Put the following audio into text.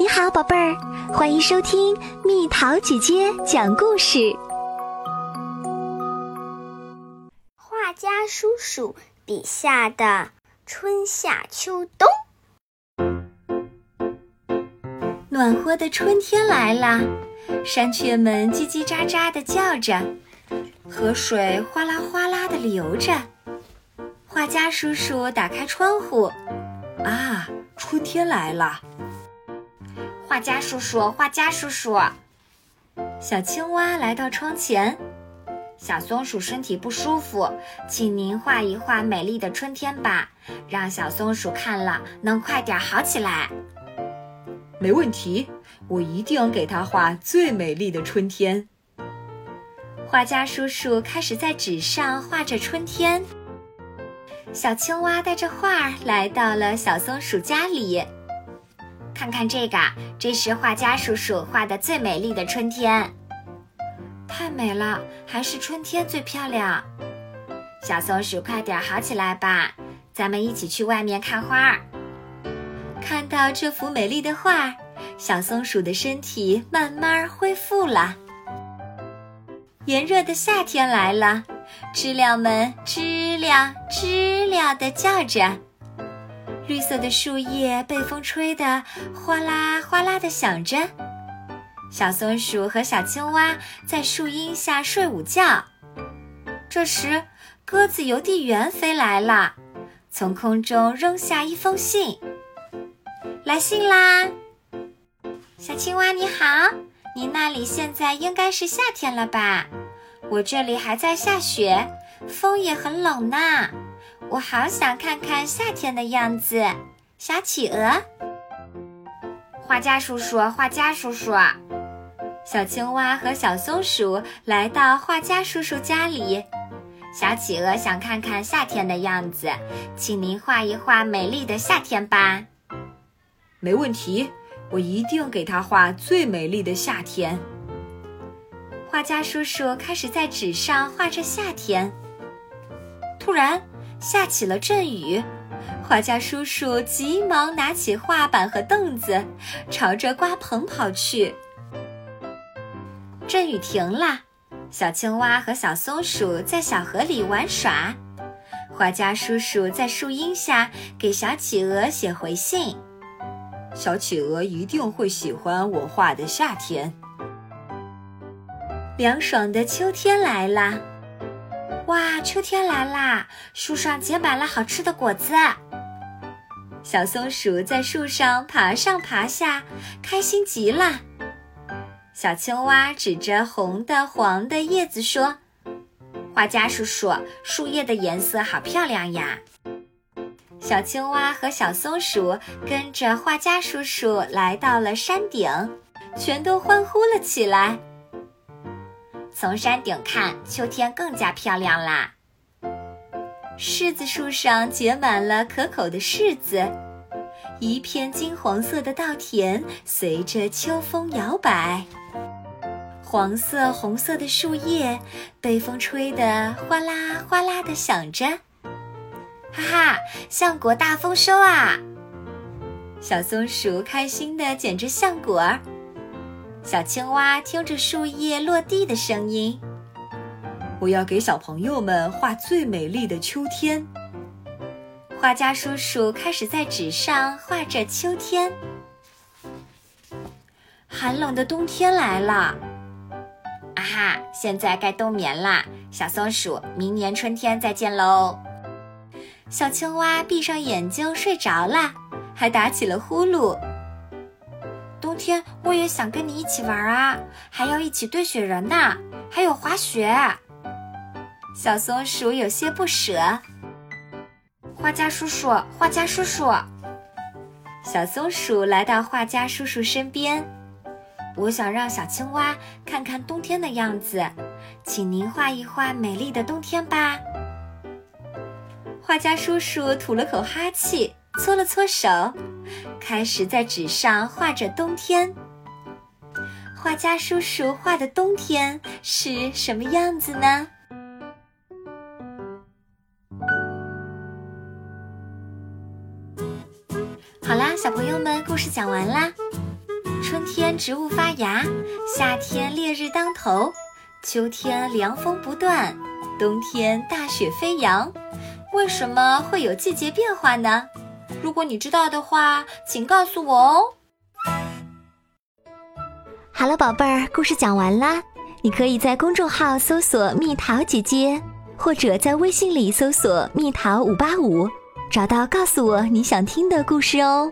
你好，宝贝儿，欢迎收听蜜桃姐姐讲故事。画家叔叔笔下的春夏秋冬。暖和的春天来啦，山雀们叽叽喳喳地叫着，河水哗啦哗啦地流着。画家叔叔打开窗户，啊，春天来了！画家叔叔，画家叔叔，小青蛙来到窗前。小松鼠身体不舒服，请您画一画美丽的春天吧，让小松鼠看了能快点好起来。没问题，我一定给它画最美丽的春天。画家叔叔开始在纸上画着春天。小青蛙带着画来到了小松鼠家里。看看这个，这是画家叔叔画的最美丽的春天。太美了，还是春天最漂亮。小松鼠快点好起来吧，咱们一起去外面看花。看到这幅美丽的画，小松鼠的身体慢慢恢复了。炎热的夏天来了，知了们知了知了地叫着。绿色的树叶被风吹得哗啦哗啦地响着，小松鼠和小青蛙在树荫下睡午觉。这时，鸽子邮递员飞来了，从空中扔下一封信。来信啦！小青蛙你好，你那里现在应该是夏天了吧？我这里还在下雪，风也很冷呢。我好想看看夏天的样子，小企鹅。画家叔叔，画家叔叔，小青蛙和小松鼠来到画家叔叔家里。小企鹅想看看夏天的样子，请您画一画美丽的夏天吧。没问题，我一定给它画最美丽的夏天。画家叔叔开始在纸上画着夏天。突然下起了阵雨，画家叔叔急忙拿起画板和凳子，朝着瓜棚跑去。阵雨停了，小青蛙和小松鼠在小河里玩耍。画家叔叔在树荫下给小企鹅写回信。小企鹅一定会喜欢我画的夏天。凉爽的秋天来了。哇，秋天来啦！树上结满了好吃的果子。小松鼠在树上爬上爬下，开心极了。小青蛙指着红的、黄的叶子说：“画家叔叔，树叶的颜色好漂亮呀！”小青蛙和小松鼠跟着画家叔叔来到了山顶，全都欢呼了起来。从山顶看，秋天更加漂亮啦。柿子树上结满了可口的柿子，一片金黄色的稻田随着秋风摇摆，黄色、红色的树叶被风吹得哗啦哗啦地响着。哈哈，橡果大丰收啊！小松鼠开心地捡着橡果儿。小青蛙听着树叶落地的声音，我要给小朋友们画最美丽的秋天。画家叔叔开始在纸上画着秋天。寒冷的冬天来了，啊哈，现在该冬眠啦！小松鼠，明年春天再见喽。小青蛙闭上眼睛睡着了，还打起了呼噜。冬天我也想跟你一起玩啊，还要一起堆雪人呢，还有滑雪。小松鼠有些不舍。画家叔叔，画家叔叔，小松鼠来到画家叔叔身边。我想让小青蛙看看冬天的样子，请您画一画美丽的冬天吧。画家叔叔吐了口哈气，搓了搓手，开始在纸上画着冬天。画家叔叔画的冬天是什么样子呢？好啦，小朋友们，故事讲完啦。春天植物发芽，夏天烈日当头，秋天凉风不断，冬天大雪飞扬，为什么会有季节变化呢？如果你知道的话，请告诉我哦。好了宝贝儿，故事讲完啦。你可以在公众号搜索蜜桃姐姐，或者在微信里搜索蜜桃585，找到告诉我你想听的故事哦。